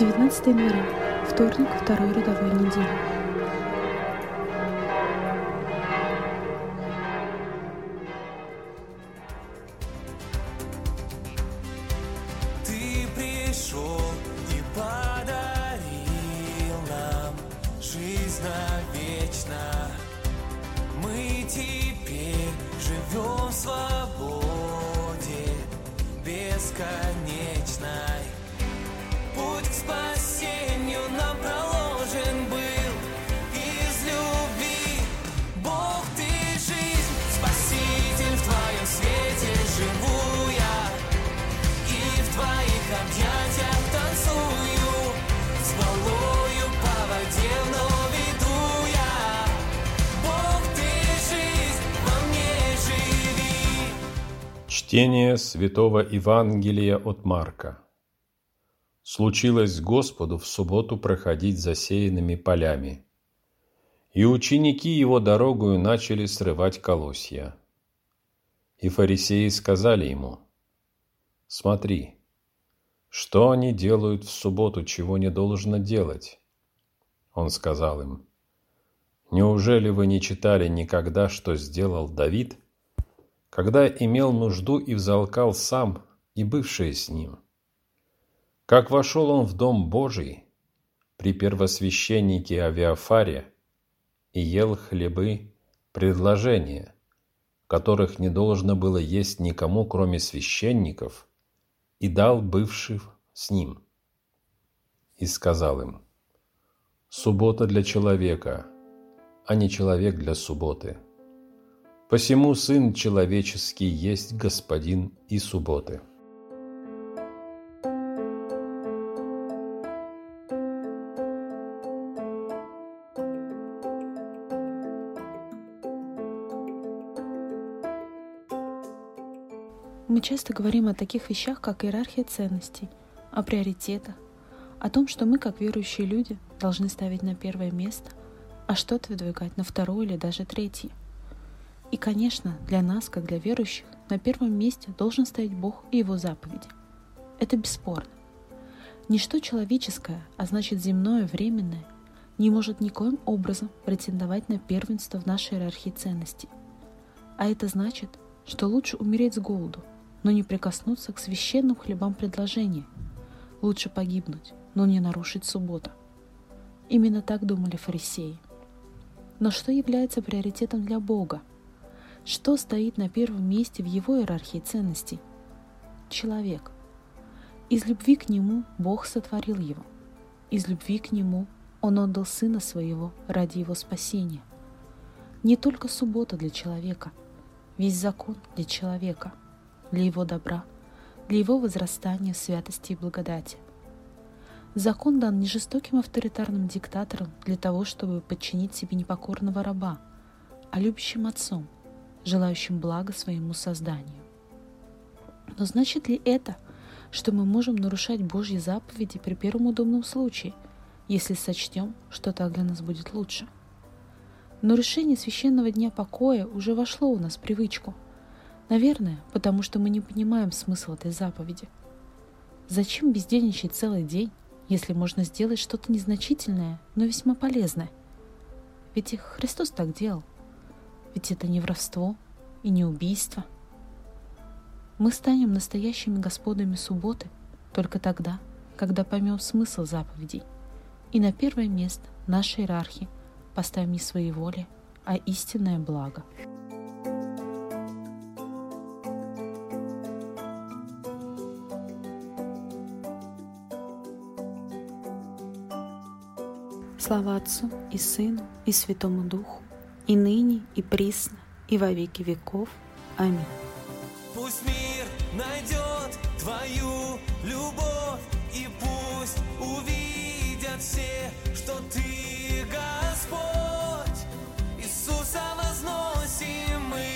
19 января, вторник второй рядовой недели. Ты пришел и подарил нам жизнь навечно. Мы теперь живем в свободе бесконечной. Путь к спасению нам проложен был из любви. Бог, ты жизнь, Спаситель, в твоем свете живу я, и в твоих объятиях танцую, с волною по воде вновь иду я. Бог, ты жизнь, во мне живи. Чтение Святого Евангелия от Марка. Случилось Господу в субботу проходить засеянными полями, и ученики его дорогою начали срывать колосья. И фарисеи сказали ему: «Смотри, что они делают в субботу, чего не должно делать?» Он сказал им: «Неужели вы не читали никогда, что сделал Давид, когда имел нужду и взалкал сам и бывшие с ним? Как вошел он в дом Божий при первосвященнике Авиафаре и ел хлебы предложения, которых не должно было есть никому, кроме священников, и дал бывших с ним. И сказал им: суббота для человека, а не человек для субботы. Посему Сын Человеческий есть Господин и субботы». Мы часто говорим о таких вещах, как иерархия ценностей, о приоритетах, о том, что мы, как верующие люди, должны ставить на первое место, а что-то выдвигать на второе или даже третье. И, конечно, для нас, как для верующих, на первом месте должен стоять Бог и Его заповеди. Это бесспорно. Ничто человеческое, а значит земное, временное, не может никоим образом претендовать на первенство в нашей иерархии ценностей. А это значит, что лучше умереть с голоду, но не прикоснуться к священным хлебам предложения. Лучше погибнуть, но не нарушить субботу. Именно так думали фарисеи. Но что является приоритетом для Бога? Что стоит на первом месте в Его иерархии ценностей? Человек. Из любви к Нему Бог сотворил его. Из любви к Нему Он отдал Сына Своего ради Его спасения. Не только суббота для человека, весь закон для человека, для его добра, для его возрастания в святости и благодати. Закон дан не жестоким авторитарным диктатором для того, чтобы подчинить себе непокорного раба, а любящим отцом, желающим блага своему созданию. Но значит ли это, что мы можем нарушать Божьи заповеди при первом удобном случае, если сочтем, что так для нас будет лучше? Нарушение священного дня покоя уже вошло у нас в привычку. Наверное, потому что мы не понимаем смысл этой заповеди. Зачем бездельничать целый день, если можно сделать что-то незначительное, но весьма полезное? Ведь и Христос так делал. Ведь это не воровство и не убийство. Мы станем настоящими господами субботы только тогда, когда поймем смысл заповедей и на первое место нашей иерархии поставим не свои воли, а истинное благо. Слава Отцу и Сыну и Святому Духу, и ныне, и присно, и во веки веков. Аминь. Пусть мир найдет твою любовь, и пусть увидят все, что ты Господь, Иисуса возносим мы.